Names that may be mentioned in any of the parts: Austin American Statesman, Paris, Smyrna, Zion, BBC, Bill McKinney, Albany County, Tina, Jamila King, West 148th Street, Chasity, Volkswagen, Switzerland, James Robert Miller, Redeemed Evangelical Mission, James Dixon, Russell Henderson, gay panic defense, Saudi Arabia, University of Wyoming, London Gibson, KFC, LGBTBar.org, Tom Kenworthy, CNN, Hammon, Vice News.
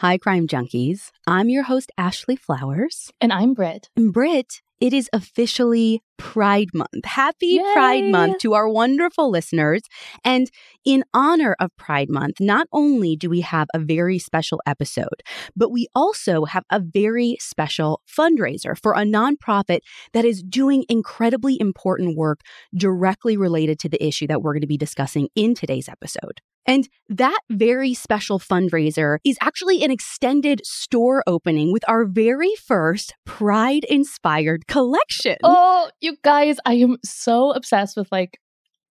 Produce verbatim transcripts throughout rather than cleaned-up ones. Hi, Crime Junkies. I'm your host, Ashley Flowers. And I'm Britt. And Britt, it is officially Pride Month. Happy Yay! Pride Month to our wonderful listeners. And in honor of Pride Month, not only do we have a very special episode, but we also have a very special fundraiser for a nonprofit that is doing incredibly important work directly related to the issue that we're going to be discussing in today's episode. And that very special fundraiser is actually an extended store opening with our very first Pride-inspired collection. Oh, you guys, I am so obsessed with like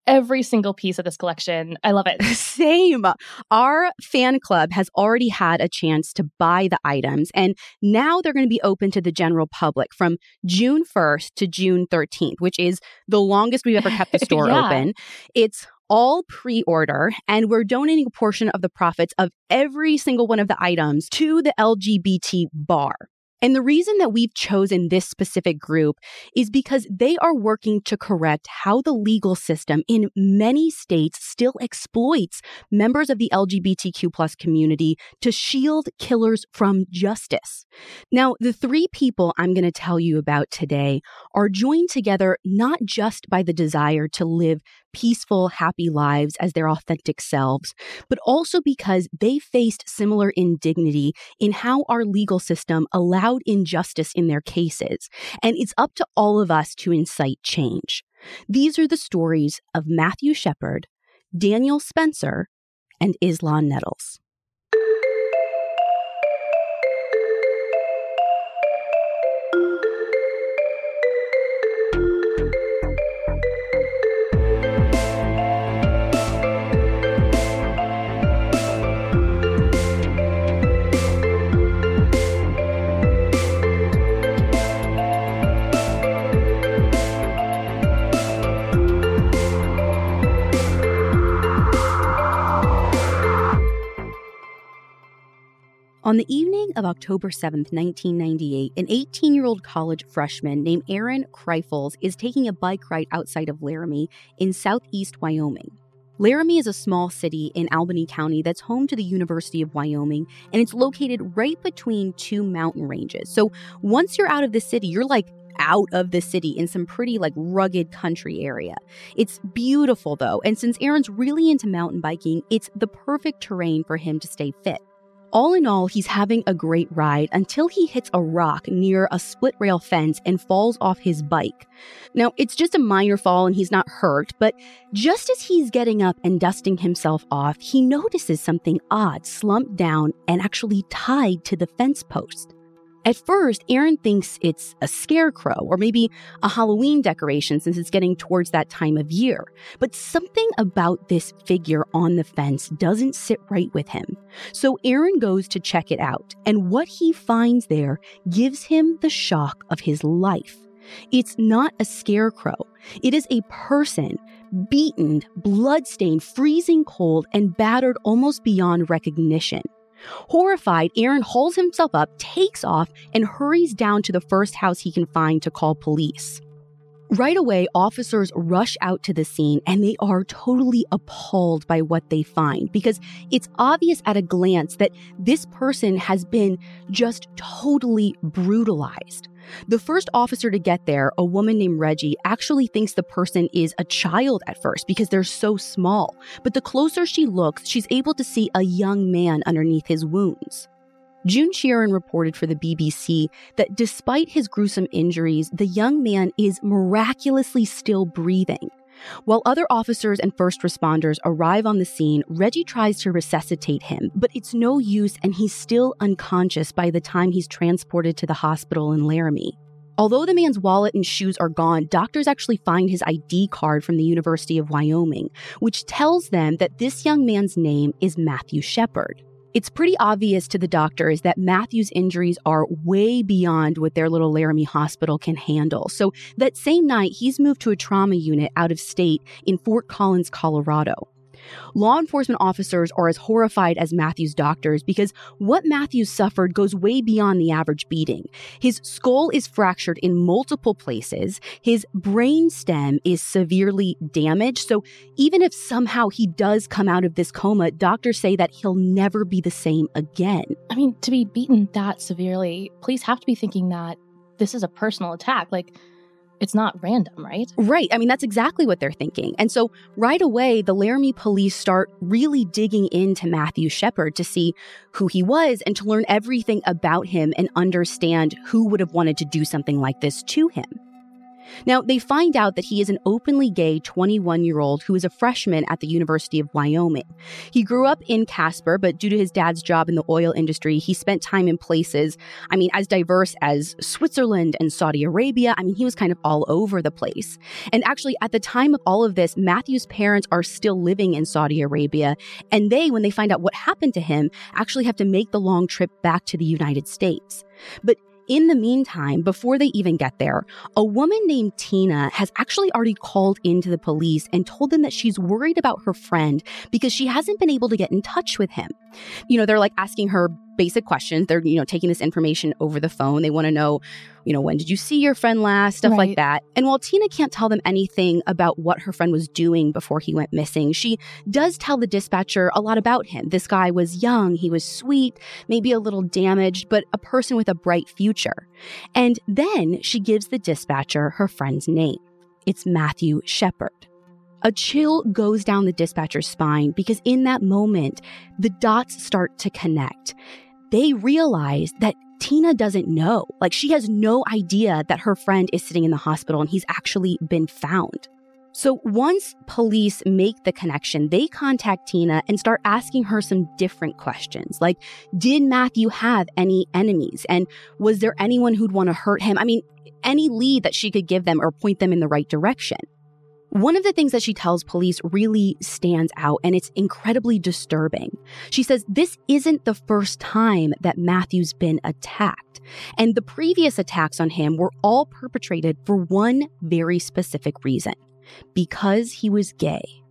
every single piece of this collection. I love it. Same. Our fan club has already had a chance to buy the items, and now they're going to be open to the general public from June first to June thirteenth, which is the longest we've ever kept the store yeah. open. It's all pre-order, and we're donating a portion of the profits of every single one of the items to the L G B T Bar. And the reason that we've chosen this specific group is because they are working to correct how the legal system in many states still exploits members of the L G B T Q plus community to shield killers from justice. Now, the three people I'm going to tell you about today are joined together not just by the desire to live peaceful, happy lives as their authentic selves, but also because they faced similar indignity in how our legal system allowed injustice in their cases. And it's up to all of us to incite change. These are the stories of Matthew Shepard, Daniel Spencer, and Islan Nettles. On the evening of October seventh, nineteen ninety-eight, an eighteen-year-old college freshman named Aaron Kreifels is taking a bike ride outside of Laramie in southeast Wyoming. Laramie is a small city in Albany County that's home to the University of Wyoming, and it's located right between two mountain ranges. So once you're out of the city, you're like out of the city in some pretty like rugged country area. It's beautiful, though, and since Aaron's really into mountain biking, it's the perfect terrain for him to stay fit. All in all, he's having a great ride until he hits a rock near a split rail fence and falls off his bike. Now, it's just a minor fall and he's not hurt, but just as he's getting up and dusting himself off, he notices something odd slumped down and actually tied to the fence post. At first, Aaron thinks it's a scarecrow or maybe a Halloween decoration since it's getting towards that time of year. But something about this figure on the fence doesn't sit right with him. So Aaron goes to check it out, and what he finds there gives him the shock of his life. It's not a scarecrow. It is a person, beaten, bloodstained, freezing cold, and battered almost beyond recognition. Horrified, Aaron hauls himself up, takes off, and hurries down to the first house he can find to call police. Right away, officers rush out to the scene, and they are totally appalled by what they find because it's obvious at a glance that this person has been just totally brutalized. The first officer to get there, a woman named Reggie, actually thinks the person is a child at first because they're so small. But the closer she looks, she's able to see a young man underneath his wounds. June Sheeran reported for the B B C that despite his gruesome injuries, the young man is miraculously still breathing. While other officers and first responders arrive on the scene, Reggie tries to resuscitate him, but it's no use and he's still unconscious by the time he's transported to the hospital in Laramie. Although the man's wallet and shoes are gone, doctors actually find his I D card from the University of Wyoming, which tells them that this young man's name is Matthew Shepard. It's pretty obvious to the doctors that Matthew's injuries are way beyond what their little Laramie hospital can handle. So that same night, he's moved to a trauma unit out of state in Fort Collins, Colorado. Law enforcement officers are as horrified as Matthew's doctors because what Matthew suffered goes way beyond the average beating. His skull is fractured in multiple places. His brain stem is severely damaged. So even if somehow he does come out of this coma, doctors say that he'll never be the same again. I mean, to be beaten that severely, police have to be thinking that this is a personal attack. Like, it's not random, right? Right. I mean, that's exactly what they're thinking. And so right away, the Laramie police start really digging into Matthew Shepard to see who he was and to learn everything about him and understand who would have wanted to do something like this to him. Now, they find out that he is an openly gay twenty-one-year-old who is a freshman at the University of Wyoming. He grew up in Casper, but due to his dad's job in the oil industry, he spent time in places, I mean, as diverse as Switzerland and Saudi Arabia. I mean, he was kind of all over the place. And actually, at the time of all of this, Matthew's parents are still living in Saudi Arabia. And they, when they find out what happened to him, actually have to make the long trip back to the United States. But in the meantime, before they even get there, a woman named Tina has actually already called into the police and told them that she's worried about her friend because she hasn't been able to get in touch with him. You know, they're like asking her basic questions. They're, you know, taking this information over the phone. They want to know, you know, when did you see your friend last? Stuff right. like that. And while Tina can't tell them anything about what her friend was doing before he went missing, she does tell the dispatcher a lot about him. This guy was young. He was sweet, maybe a little damaged, but a person with a bright future. And then she gives the dispatcher her friend's name. It's Matthew Shepard. A chill goes down the dispatcher's spine because in that moment, the dots start to connect. They realize that Tina doesn't know. Like, she has no idea that her friend is sitting in the hospital and he's actually been found. So once police make the connection, they contact Tina and start asking her some different questions. Like, did Matthew have any enemies? And was there anyone who'd want to hurt him? I mean, any lead that she could give them or point them in the right direction. One of the things that she tells police really stands out, and it's incredibly disturbing. She says this isn't the first time that Matthew's been attacked, and the previous attacks on him were all perpetrated for one very specific reason, because he was gay.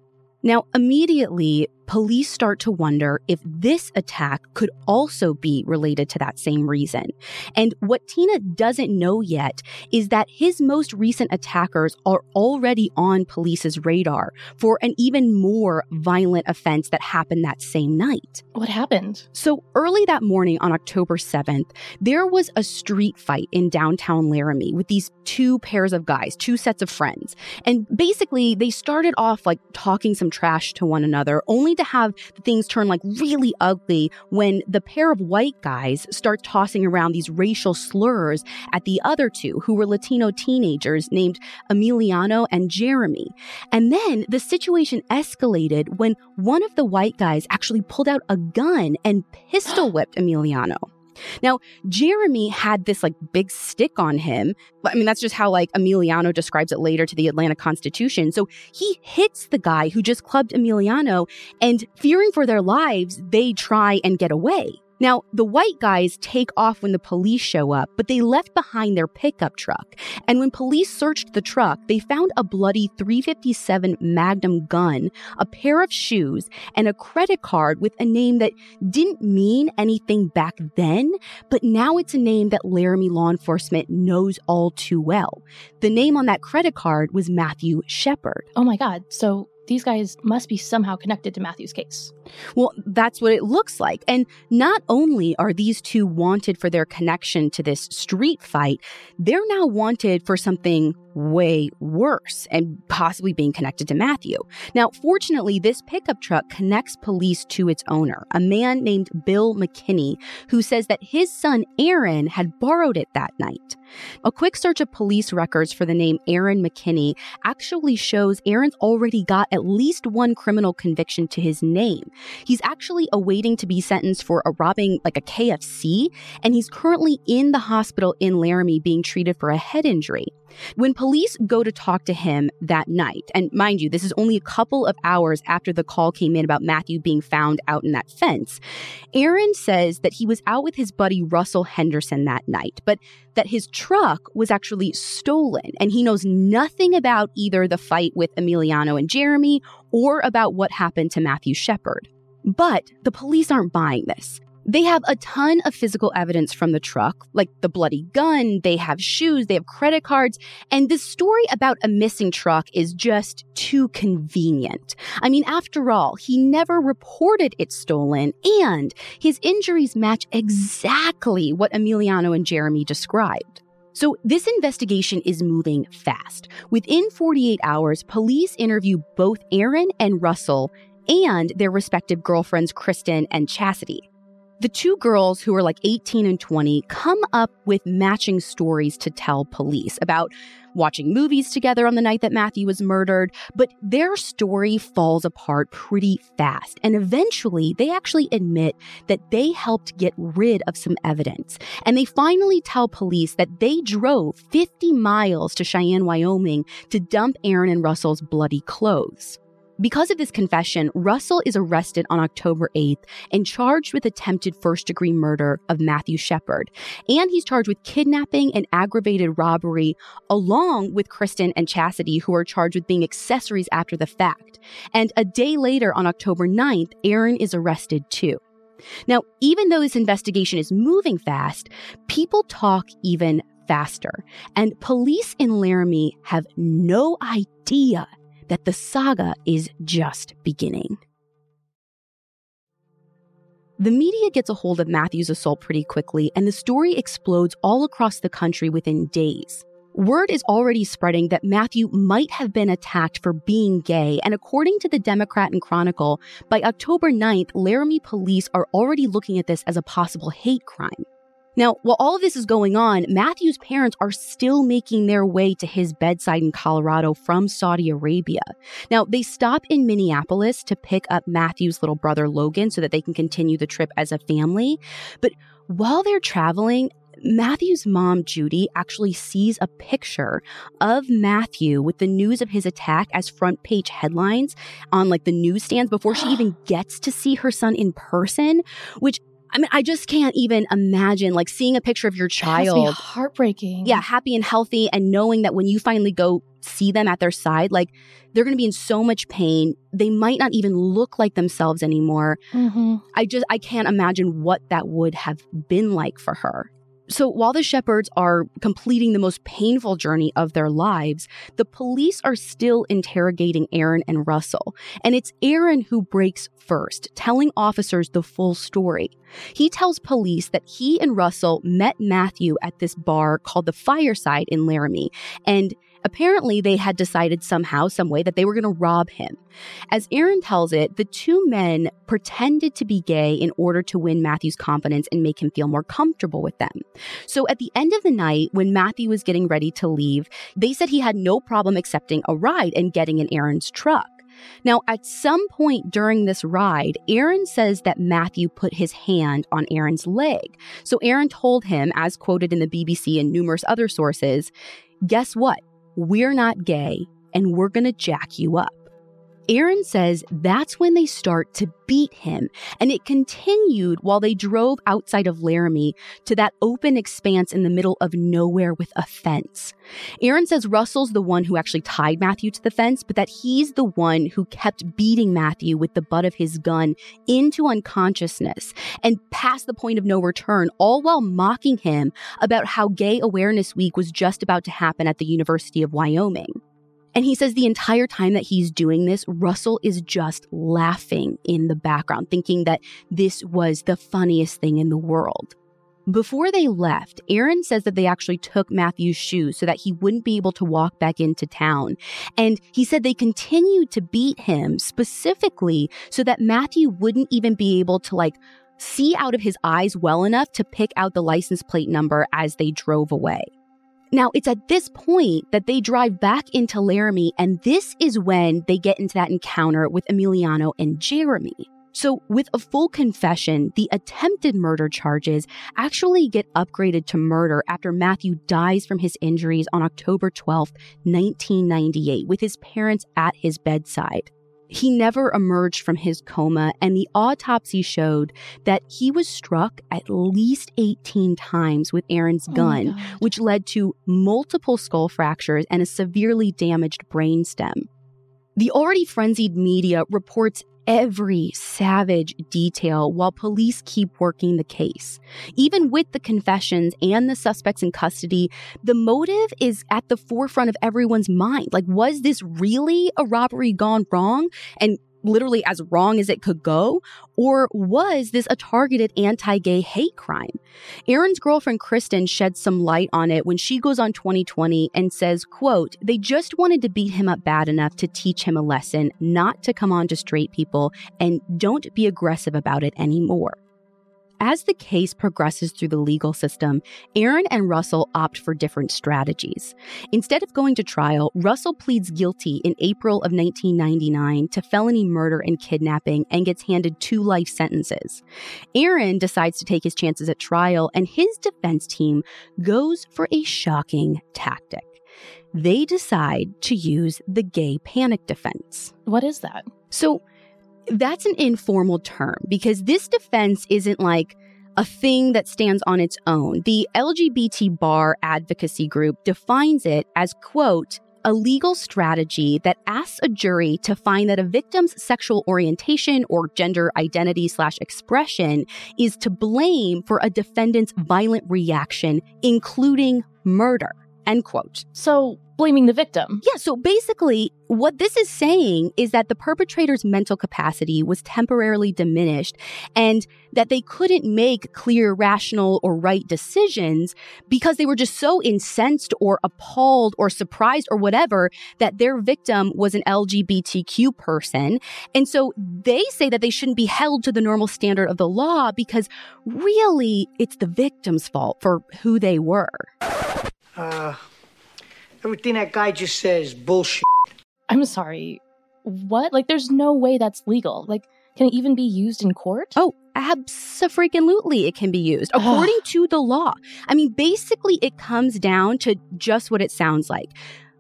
Now, immediately, police start to wonder if this attack could also be related to that same reason. And what Tina doesn't know yet is that his most recent attackers are already on police's radar for an even more violent offense that happened that same night. What happened? So early that morning on October seventh, there was a street fight in downtown Laramie with these two pairs of guys, two sets of friends. And basically, they started off like talking some trash to one another, only to have things turn like really ugly when the pair of white guys start tossing around these racial slurs at the other two, who were Latino teenagers named Emiliano and Jeremy. And then the situation escalated when one of the white guys actually pulled out a gun and pistol whipped Emiliano. Now, Jeremy had this like big stick on him. I mean, that's just how like Emiliano describes it later to the Atlanta Constitution. So he hits the guy who just clubbed Emiliano, and fearing for their lives, they try and get away. Now, the white guys take off when the police show up, but they left behind their pickup truck. And when police searched the truck, they found a bloody three fifty-seven Magnum gun, a pair of shoes, and a credit card with a name that didn't mean anything back then, but now it's a name that Laramie law enforcement knows all too well. The name on that credit card was Matthew Shepard. Oh my God, so these guys must be somehow connected to Matthew's case. Well, that's what it looks like. And not only are these two wanted for their connection to this street fight, they're now wanted for something way worse and possibly being connected to Matthew. Now, fortunately, this pickup truck connects police to its owner, a man named Bill McKinney, who says that his son Aaron had borrowed it that night. A quick search of police records for the name Aaron McKinney actually shows Aaron's already got at least one criminal conviction to his name. He's actually awaiting to be sentenced for a robbing like a K F C, and he's currently in the hospital in Laramie being treated for a head injury. When police go to talk to him that night, and mind you, this is only a couple of hours after the call came in about Matthew being found out in that fence, Aaron says that he was out with his buddy Russell Henderson that night, but that his truck was actually stolen, and he knows nothing about either the fight with Emiliano and Jeremy or about what happened to Matthew Shepard. But the police aren't buying this. They have a ton of physical evidence from the truck, like the bloody gun, they have shoes, they have credit cards, and this story about a missing truck is just too convenient. I mean, after all, he never reported it stolen, and his injuries match exactly what Emiliano and Jeremy described. So this investigation is moving fast. Within forty-eight hours, police interview both Aaron and Russell and their respective girlfriends, Kristen and Chasity. The two girls, who are like eighteen and twenty, come up with matching stories to tell police about watching movies together on the night that Matthew was murdered, but their story falls apart pretty fast. And eventually, they actually admit that they helped get rid of some evidence. And they finally tell police that they drove fifty miles to Cheyenne, Wyoming to dump Aaron and Russell's bloody clothes. Because of this confession, Russell is arrested on October eighth and charged with attempted first-degree murder of Matthew Shepard. And he's charged with kidnapping and aggravated robbery, along with Kristen and Chasity, who are charged with being accessories after the fact. And a day later, on October ninth, Aaron is arrested too. Now, even though this investigation is moving fast, people talk even faster. And police in Laramie have no idea that the saga is just beginning. The media gets a hold of Matthew's assault pretty quickly, and the story explodes all across the country within days. Word is already spreading that Matthew might have been attacked for being gay, and according to the Democrat and Chronicle, by October ninth, Laramie police are already looking at this as a possible hate crime. Now, while all of this is going on, Matthew's parents are still making their way to his bedside in Colorado from Saudi Arabia. Now, they stop in Minneapolis to pick up Matthew's little brother, Logan, so that they can continue the trip as a family. But while they're traveling, Matthew's mom, Judy, actually sees a picture of Matthew with the news of his attack as front page headlines on like the newsstands before she even gets to see her son in person, which I mean, I just can't even imagine, like, seeing a picture of your child. It has to be heartbreaking. Yeah, happy and healthy, and knowing that when you finally go see them at their side, like, they're going to be in so much pain. They might not even look like themselves anymore. Mm-hmm. I just, I can't imagine what that would have been like for her. So while the Shepherds are completing the most painful journey of their lives, the police are still interrogating Aaron and Russell. And it's Aaron who breaks first, telling officers the full story. He tells police that he and Russell met Matthew at this bar called the Fireside in Laramie, and apparently they had decided somehow, some way, that they were going to rob him. As Aaron tells it, the two men pretended to be gay in order to win Matthew's confidence and make him feel more comfortable with them. So at the end of the night, when Matthew was getting ready to leave, they said he had no problem accepting a ride and getting in Aaron's truck. Now, at some point during this ride, Aaron says that Matthew put his hand on Aaron's leg. So Aaron told him, as quoted in the B B C and numerous other sources, "Guess what? We're not gay, and we're going to jack you up." Aaron says that's when they start to beat him, and it continued while they drove outside of Laramie to that open expanse in the middle of nowhere with a fence. Aaron says Russell's the one who actually tied Matthew to the fence, but that he's the one who kept beating Matthew with the butt of his gun into unconsciousness and past the point of no return, all while mocking him about how Gay Awareness Week was just about to happen at the University of Wyoming. And he says the entire time that he's doing this, Russell is just laughing in the background, thinking that this was the funniest thing in the world. Before they left, Aaron says that they actually took Matthew's shoes so that he wouldn't be able to walk back into town. And he said they continued to beat him specifically so that Matthew wouldn't even be able to, like, see out of his eyes well enough to pick out the license plate number as they drove away. Now, it's at this point that they drive back into Laramie, and this is when they get into that encounter with Emiliano and Jeremy. So with a full confession, the attempted murder charges actually get upgraded to murder after Matthew dies from his injuries on October twelfth, nineteen ninety-eight, with his parents at his bedside. He never emerged from his coma, and the autopsy showed that he was struck at least eighteen times with Aaron's gun, oh which led to multiple skull fractures and a severely damaged brainstem. The already frenzied media reports every savage detail while police keep working the case. Even with the confessions and the suspects in custody, the motive is at the forefront of everyone's mind. Like, was this really a robbery gone wrong and literally as wrong as it could go? Or was this a targeted anti-gay hate crime? Aaron's girlfriend, Kristen, shed some light on it when she goes on twenty twenty and says, quote, "They just wanted to beat him up bad enough to teach him a lesson not to come on to straight people, and don't be aggressive about it anymore." As the case progresses through the legal system, Aaron and Russell opt for different strategies. Instead of going to trial, Russell pleads guilty in April of nineteen ninety-nine to felony murder and kidnapping and gets handed two life sentences. Aaron decides to take his chances at trial, and his defense team goes for a shocking tactic. They decide to use the gay panic defense. What is that? So, that's an informal term because this defense isn't like a thing that stands on its own. The L G B T Bar advocacy group defines it as, quote, "a legal strategy that asks a jury to find that a victim's sexual orientation or gender identity slash expression is to blame for a defendant's violent reaction, including murder," end quote. So blaming the victim. Yeah, so basically what this is saying is that the perpetrator's mental capacity was temporarily diminished and that they couldn't make clear, rational, or right decisions because they were just so incensed or appalled or surprised or whatever that their victim was an L G B T Q person. And so they say that they shouldn't be held to the normal standard of the law because really it's the victim's fault for who they were. Uh... Everything that guy just says, bullshit. I'm sorry. What? Like, there's no way that's legal. Like, can it even be used in court? Oh, abso-freaking-lutely it can be used, according Ugh. to the law. I mean, basically, it comes down to just what it sounds like.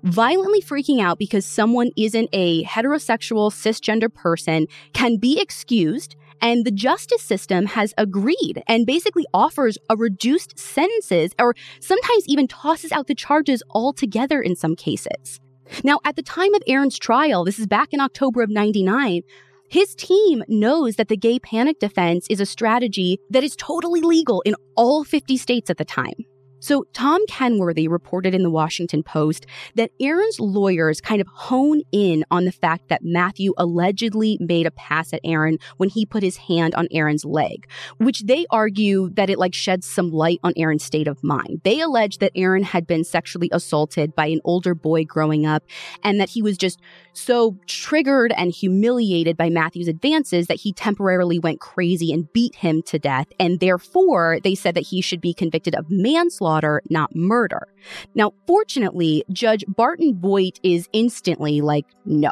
Violently freaking out because someone isn't a heterosexual, cisgender person can be excused, and the justice system has agreed and basically offers a reduced sentences or sometimes even tosses out the charges altogether in some cases. Now, at the time of Aaron's trial, this is back in October of ninety-nine, his team knows that the gay panic defense is a strategy that is totally legal in all fifty states at the time. So Tom Kenworthy reported in the Washington Post that Aaron's lawyers kind of hone in on the fact that Matthew allegedly made a pass at Aaron when he put his hand on Aaron's leg, which they argue that it like sheds some light on Aaron's state of mind. They allege that Aaron had been sexually assaulted by an older boy growing up and that he was just so triggered and humiliated by Matthew's advances that he temporarily went crazy and beat him to death. And therefore, they said that he should be convicted of manslaughter, not murder. Now, fortunately, Judge Barton Voigt is instantly like, no.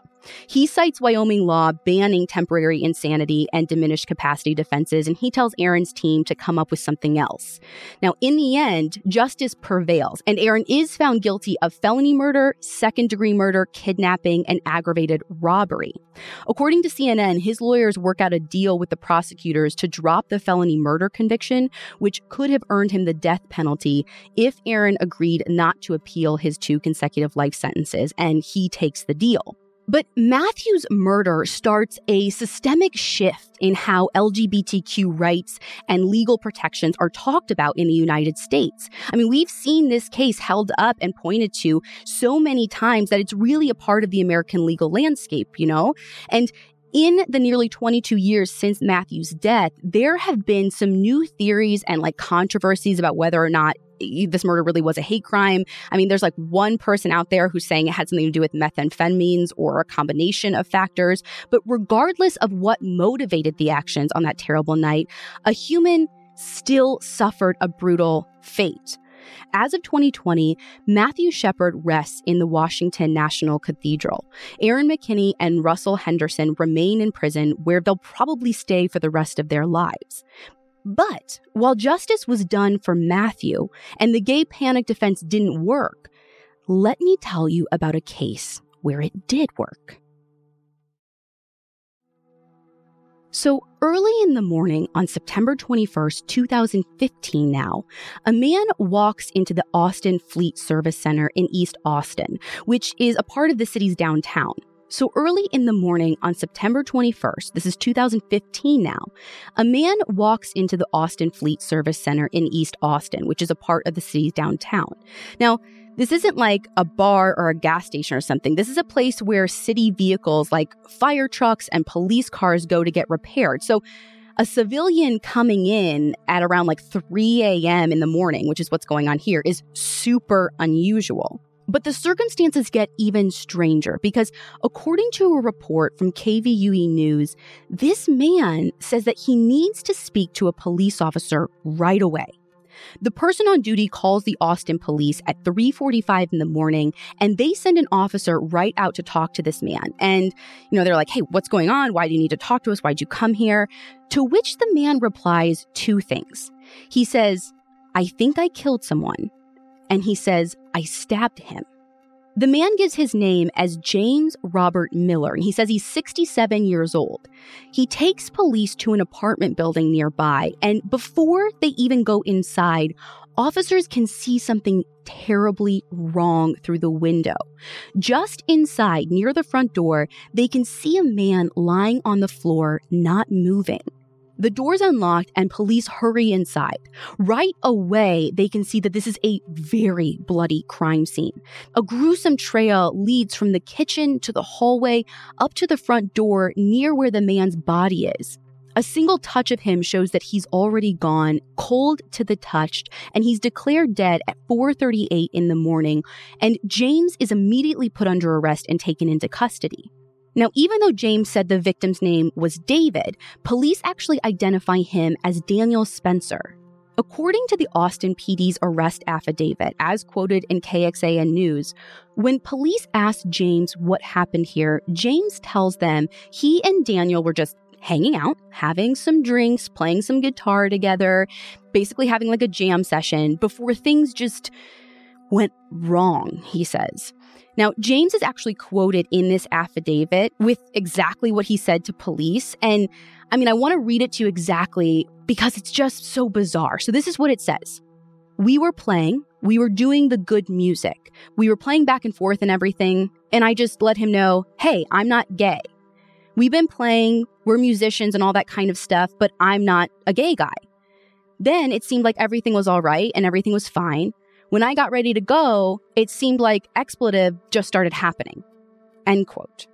He cites Wyoming law banning temporary insanity and diminished capacity defenses, and he tells Aaron's team to come up with something else. Now, in the end, justice prevails, and Aaron is found guilty of felony murder, second-degree murder, kidnapping, and aggravated robbery. According to C N N, his lawyers work out a deal with the prosecutors to drop the felony murder conviction, which could have earned him the death penalty if Aaron agreed not to appeal his two consecutive life sentences, and he takes the deal. But Matthew's murder starts a systemic shift in how L G B T Q rights and legal protections are talked about in the United States. I mean, we've seen this case held up and pointed to so many times that it's really a part of the American legal landscape, you know? And in the nearly twenty-two years since Matthew's death, there have been some new theories and like controversies about whether or not this murder really was a hate crime. I mean, there's like one person out there who's saying it had something to do with methamphetamines or a combination of factors. But regardless of what motivated the actions on that terrible night, a human still suffered a brutal fate. As of twenty twenty, Matthew Shepard rests in the Washington National Cathedral. Aaron McKinney and Russell Henderson remain in prison, where they'll probably stay for the rest of their lives. But while justice was done for Matthew and the gay panic defense didn't work, let me tell you about a case where it did work. So early in the morning on September twenty-first, two thousand fifteen now, a man walks into the Austin Fleet Service Center in East Austin, which is a part of the city's downtown. So early in the morning on September twenty-first, this is two thousand fifteen now, a man walks into the Austin Fleet Service Center in East Austin, which is a part of the city's downtown. Now, this isn't like a bar or a gas station or something. This is a place where city vehicles like fire trucks and police cars go to get repaired. So a civilian coming in at around like three a.m. in the morning, which is what's going on here, is super unusual. But the circumstances get even stranger because, according to a report from K V U E News, this man says that he needs to speak to a police officer right away. The person on duty calls the Austin police at three forty-five in the morning, and they send an officer right out to talk to this man. And, you know, they're like, hey, what's going on? Why do you need to talk to us? Why'd you come here? To which the man replies two things. He says, I think I killed someone. And he says, I stabbed him. The man gives his name as James Robert Miller, and he says he's sixty-seven years old. He takes police to an apartment building nearby, and before they even go inside, officers can see something terribly wrong through the window. Just inside, near the front door, they can see a man lying on the floor, not moving. The door's unlocked and police hurry inside. Right away, they can see that this is a very bloody crime scene. A gruesome trail leads from the kitchen to the hallway up to the front door near where the man's body is. A single touch of him shows that he's already gone, cold to the touch, and he's declared dead at four thirty-eight in the morning, and James is immediately put under arrest and taken into custody. Now, even though James said the victim's name was David, police actually identify him as Daniel Spencer. According to the Austin P D's arrest affidavit, as quoted in K X A N News, when police asked James what happened here, James tells them he and Daniel were just hanging out, having some drinks, playing some guitar together, basically having like a jam session before things just went wrong, he says. Now, James is actually quoted in this affidavit with exactly what he said to police. And I mean, I want to read it to you exactly because it's just so bizarre. So this is what it says. We were playing. We were doing the good music. We were playing back and forth and everything. And I just let him know, hey, I'm not gay. We've been playing. We're musicians and all that kind of stuff, but I'm not a gay guy. Then it seemed like everything was all right and everything was fine. When I got ready to go, it seemed like expletive just started happening. End quote.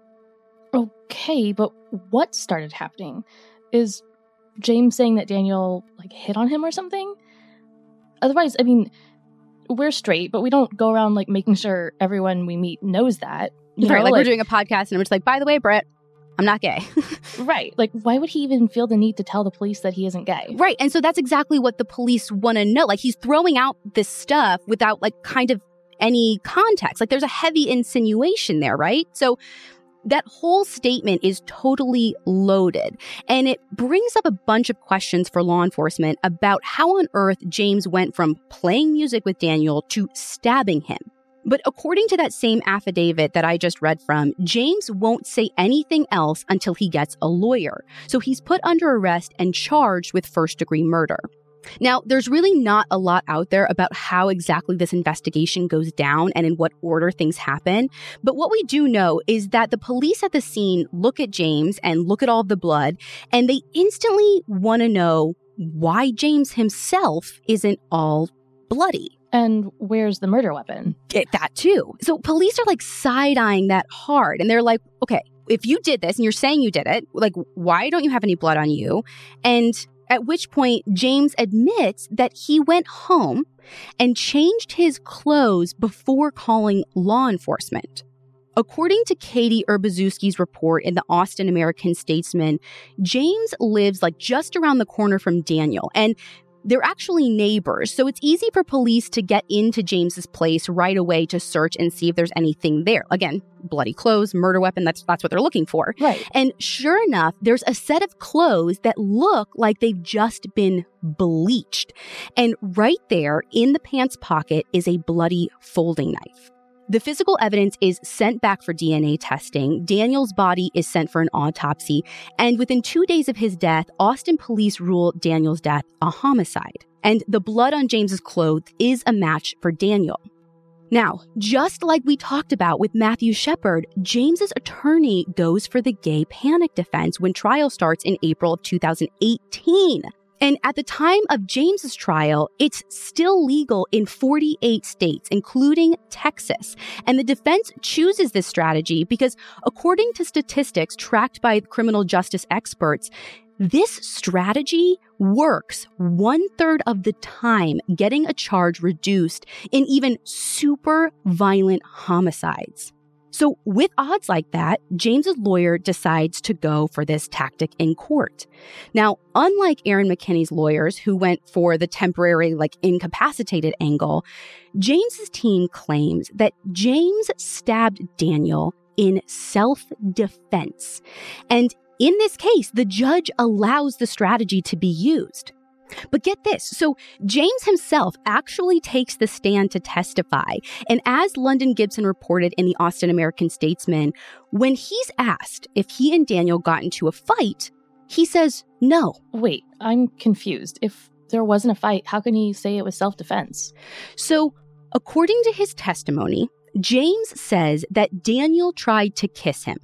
Okay, but what started happening? Is James saying that Daniel, like, hit on him or something? Otherwise, I mean, we're straight, but we don't go around, like, making sure everyone we meet knows that. You right, know? Like, like we're doing a podcast and I'm just like, by the way, Brett, I'm not gay. Right. Like, why would he even feel the need to tell the police that he isn't gay? Right. And so that's exactly what the police want to know. Like, he's throwing out this stuff without, like, kind of any context. Like, there's a heavy insinuation there, right? So that whole statement is totally loaded. And it brings up a bunch of questions for law enforcement about how on earth James went from playing music with Daniel to stabbing him. But according to that same affidavit that I just read from, James won't say anything else until he gets a lawyer. So he's put under arrest and charged with first-degree murder. Now, there's really not a lot out there about how exactly this investigation goes down and in what order things happen. But what we do know is that the police at the scene look at James and look at all the blood, and they instantly want to know why James himself isn't all bloody. And where's the murder weapon? Get that, too. So police are, like, side-eyeing that hard. And they're like, okay, if you did this and you're saying you did it, like, why don't you have any blood on you? And at which point, James admits that he went home and changed his clothes before calling law enforcement. According to Katie Urbaszewski's report in the Austin American Statesman, James lives, like, just around the corner from Daniel. And They're actually neighbors, so it's easy for police to get into James's place right away to search and see if there's anything there. Again, bloody clothes, murder weapon, that's that's what they're looking for. Right. And sure enough, there's a set of clothes that look like they've just been bleached. And right there in the pants pocket is a bloody folding knife. The physical evidence is sent back for D N A testing. Daniel's body is sent for an autopsy. And within two days of his death, Austin police rule Daniel's death a homicide. And the blood on James's clothes is a match for Daniel. Now, just like we talked about with Matthew Shepard, James's attorney goes for the gay panic defense when trial starts in April of two thousand eighteen. And at the time of James's trial, it's still legal in forty-eight states, including Texas. And the defense chooses this strategy because, according to statistics tracked by criminal justice experts, this strategy works one-third of the time, getting a charge reduced in even super violent homicides. So with odds like that, James's lawyer decides to go for this tactic in court. Now, unlike Aaron McKinney's lawyers who went for the temporary, like, incapacitated angle, James's team claims that James stabbed Daniel in self-defense. And in this case, the judge allows the strategy to be used. But get this, so James himself actually takes the stand to testify. And as London Gibson reported in the Austin American Statesman, when he's asked if he and Daniel got into a fight, he says no. Wait, I'm confused. If there wasn't a fight, how can he say it was self-defense? So according to his testimony, James says that Daniel tried to kiss him.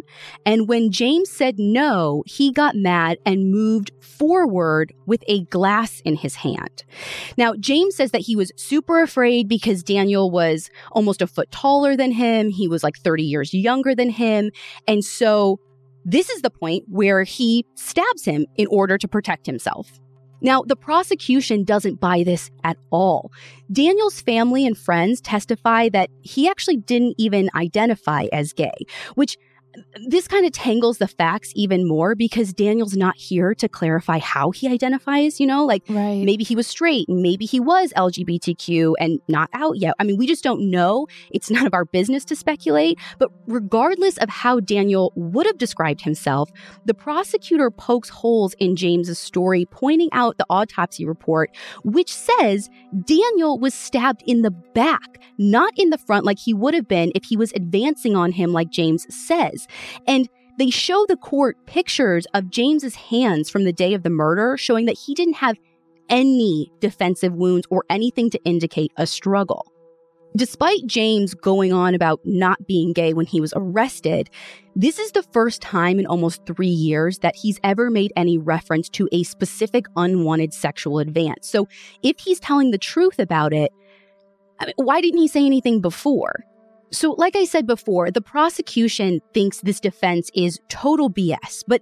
And when James said no, he got mad and moved forward with a glass in his hand. Now, James says that he was super afraid because Daniel was almost a foot taller than him. He was like thirty years younger than him. And so this is the point where he stabs him in order to protect himself. Now, the prosecution doesn't buy this at all. Daniel's family and friends testify that he actually didn't even identify as gay, which this kind of tangles the facts even more because Daniel's not here to clarify how he identifies, you know, like right. Maybe he was straight, maybe he was L G B T Q and not out yet. I mean, we just don't know. It's none of our business to speculate. But regardless of how Daniel would have described himself, the prosecutor pokes holes in James's story, pointing out the autopsy report, which says Daniel was stabbed in the back, not in the front like he would have been if he was advancing on him like James says. And they show the court pictures of James's hands from the day of the murder, showing that he didn't have any defensive wounds or anything to indicate a struggle. Despite James going on about not being gay when he was arrested, this is the first time in almost three years that he's ever made any reference to a specific unwanted sexual advance. So if he's telling the truth about it, I mean, why didn't he say anything before? So like I said before, the prosecution thinks this defense is total B S. But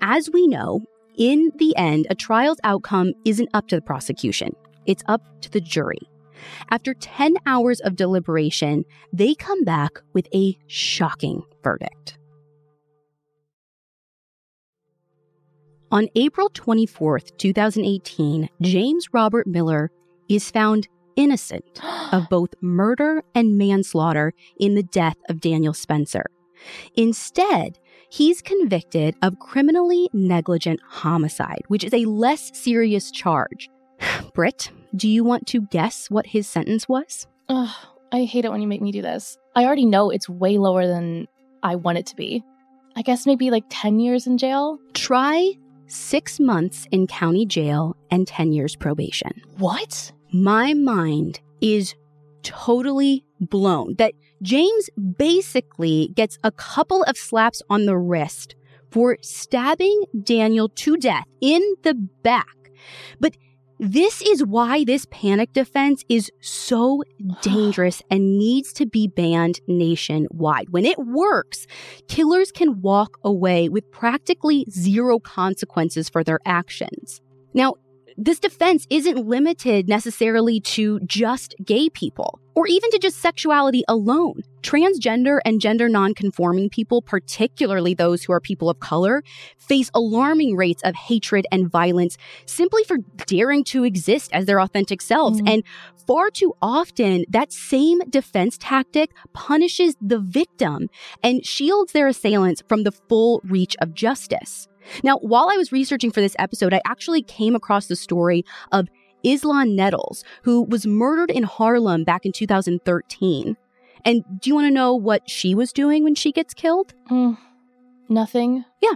as we know, in the end, a trial's outcome isn't up to the prosecution. It's up to the jury. After ten hours of deliberation, they come back with a shocking verdict. On April twenty-fourth, twenty eighteen, James Robert Miller is found innocent of both murder and manslaughter in the death of Daniel Spencer. Instead, he's convicted of criminally negligent homicide, which is a less serious charge. Britt, do you want to guess what his sentence was? Ugh, I hate it when you make me do this. I already know it's way lower than I want it to be. I guess maybe like ten years in jail? Try six months in county jail and ten years probation. What? My mind is totally blown that James basically gets a couple of slaps on the wrist for stabbing Daniel to death in the back. But this is why this panic defense is so dangerous and needs to be banned nationwide. When it works, killers can walk away with practically zero consequences for their actions. Now, this defense isn't limited necessarily to just gay people. or even to just sexuality alone. Transgender and gender nonconforming people, particularly those who are people of color, face alarming rates of hatred and violence simply for daring to exist as their authentic selves. Mm-hmm. And far too often, that same defense tactic punishes the victim and shields their assailants from the full reach of justice. Now, while I was researching for this episode, I actually came across the story of Islan Nettles, who was murdered in Harlem back in two thousand thirteen. And do you want to know what she was doing when she gets killed? Mm, nothing. Yeah.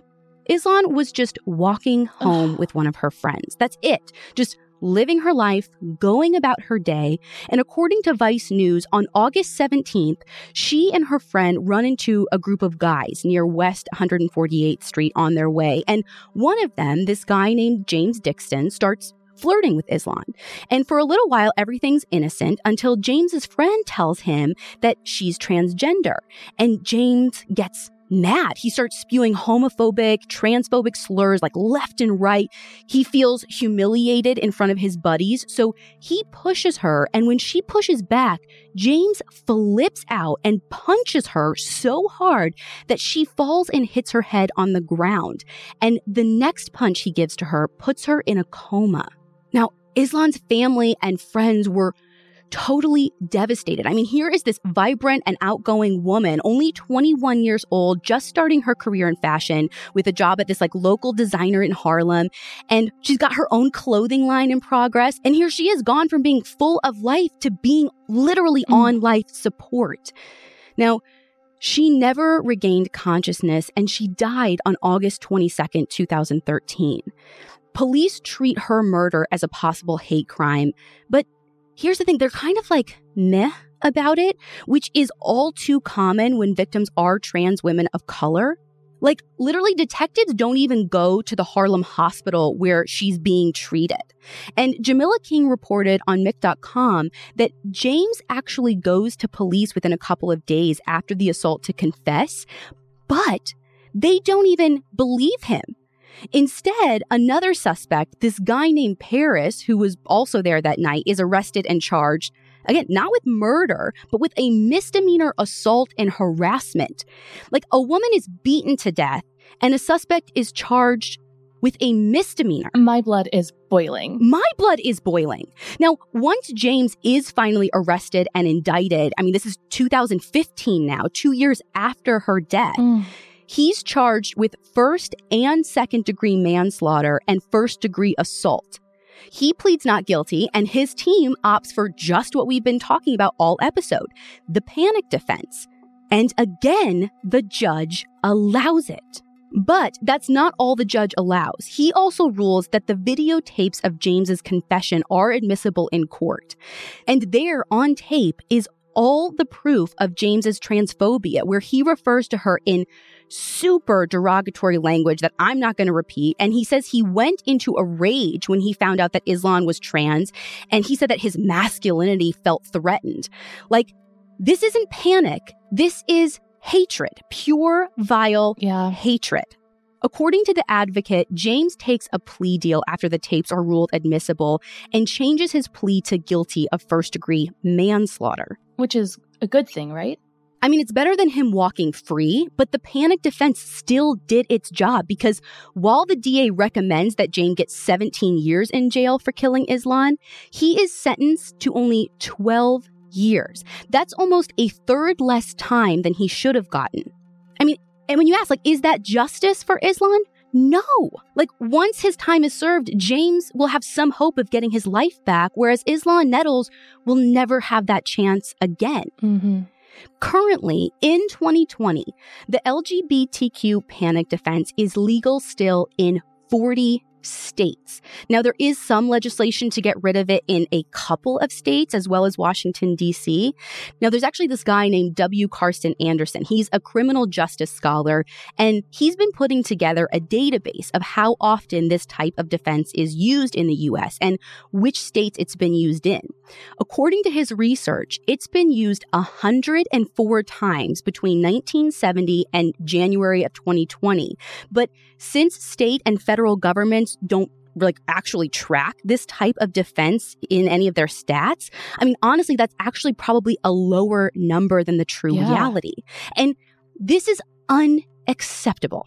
Islan was just walking home with one of her friends. That's it. Just living her life, going about her day. And according to Vice News, on August seventeenth, she and her friend run into a group of guys near West one forty-eighth Street on their way. And one of them, this guy named James Dixon, starts flirting with Islan. And for a little while, everything's innocent until James's friend tells him that she's transgender. And James gets mad. He starts spewing homophobic, transphobic slurs like left and right. He feels humiliated in front of his buddies, so he pushes her. And when she pushes back, James flips out and punches her so hard that she falls and hits her head on the ground. And the next punch he gives to her puts her in a coma. Now, Islan's family and friends were totally devastated. I mean, here is this vibrant and outgoing woman, only twenty-one years old, just starting her career in fashion with a job at this like local designer in Harlem. And she's got her own clothing line in progress. And here she is, gone from being full of life to being literally mm. on life support. Now, she never regained consciousness and she died on August twenty-second, twenty thirteen. Police treat her murder as a possible hate crime, but here's the thing, they're kind of like meh about it, which is all too common when victims are trans women of color. Like, literally, detectives don't even go to the Harlem hospital where she's being treated. And Jamila King reported on M I C dot com that James actually goes to police within a couple of days after the assault to confess, but they don't even believe him. Instead, another suspect, this guy named Paris, who was also there that night, is arrested and charged, again, not with murder, but with a misdemeanor assault and harassment. Like, a woman is beaten to death, and a suspect is charged with a misdemeanor. My blood is boiling. My blood is boiling. Now, once James is finally arrested and indicted, I mean, this is two thousand fifteen now, two years after her death. Mm. He's charged with first and second degree manslaughter and first degree assault. He pleads not guilty, and his team opts for just what we've been talking about all episode, the panic defense. And again, the judge allows it. But that's not all the judge allows. He also rules that the videotapes of James's confession are admissible in court. And there on tape is all the proof of James's transphobia, where he refers to her in super derogatory language that I'm not going to repeat. And he says he went into a rage when he found out that Islan was trans. And he said that his masculinity felt threatened. Like, this isn't panic. This is hatred, pure, vile yeah. hatred. According to The Advocate, James takes a plea deal after the tapes are ruled admissible and changes his plea to guilty of first-degree manslaughter. Which is a good thing, right? I mean, it's better than him walking free, but the panic defense still did its job because while the D A recommends that James gets seventeen years in jail for killing Islan, he is sentenced to only twelve years. That's almost a third less time than he should have gotten. I mean, and when you ask, like, is that justice for Islan? No. Like, once his time is served, James will have some hope of getting his life back, whereas Islan Nettles will never have that chance again. Mm-hmm. Currently, in twenty twenty, the L G B T Q panic defense is legal still in forty states. Now, there is some legislation to get rid of it in a couple of states, as well as Washington, D C. Now, there's actually this guy named W. Carson Anderson. He's a criminal justice scholar, and he's been putting together a database of how often this type of defense is used in the U S and which states it's been used in. According to his research, it's been used one hundred four times between nineteen seventy and January of twenty twenty. But since state and federal governments don't like actually track this type of defense in any of their stats, I mean, honestly, that's actually probably a lower number than the true yeah. reality. And this is unacceptable.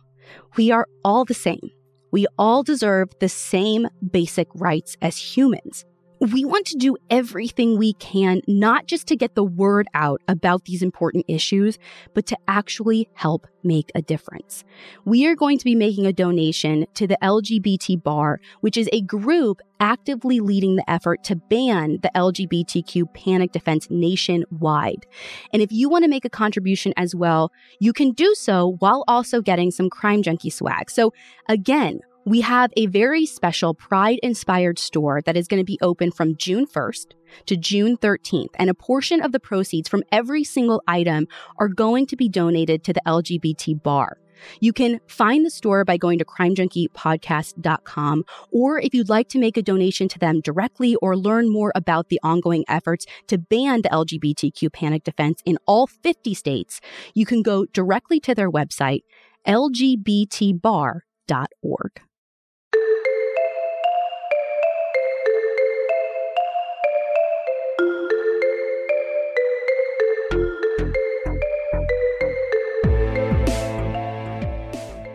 We are all the same. We all deserve the same basic rights as humans. We want to do everything we can, not just to get the word out about these important issues, but to actually help make a difference. We are going to be making a donation to the L G B T Bar, which is a group actively leading the effort to ban the L G B T Q panic defense nationwide. And if you want to make a contribution as well, you can do so while also getting some Crime Junkie swag. So again, we have a very special Pride-inspired store that is going to be open from June first to June thirteenth, and a portion of the proceeds from every single item are going to be donated to the L G B T Bar. You can find the store by going to crime junkie podcast dot com, or if you'd like to make a donation to them directly or learn more about the ongoing efforts to ban the L G B T Q panic defense in all fifty states, you can go directly to their website, L G B T bar dot org.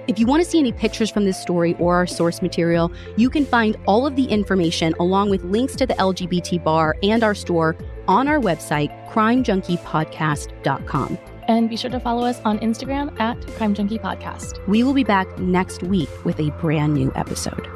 If you want to see any pictures from this story or our source material, you can find all of the information along with links to the L G B T Bar and our store on our website, crime junkie podcast dot com. And be sure to follow us on Instagram at Crime Junkie Podcast. We will be back next week with a brand new episode.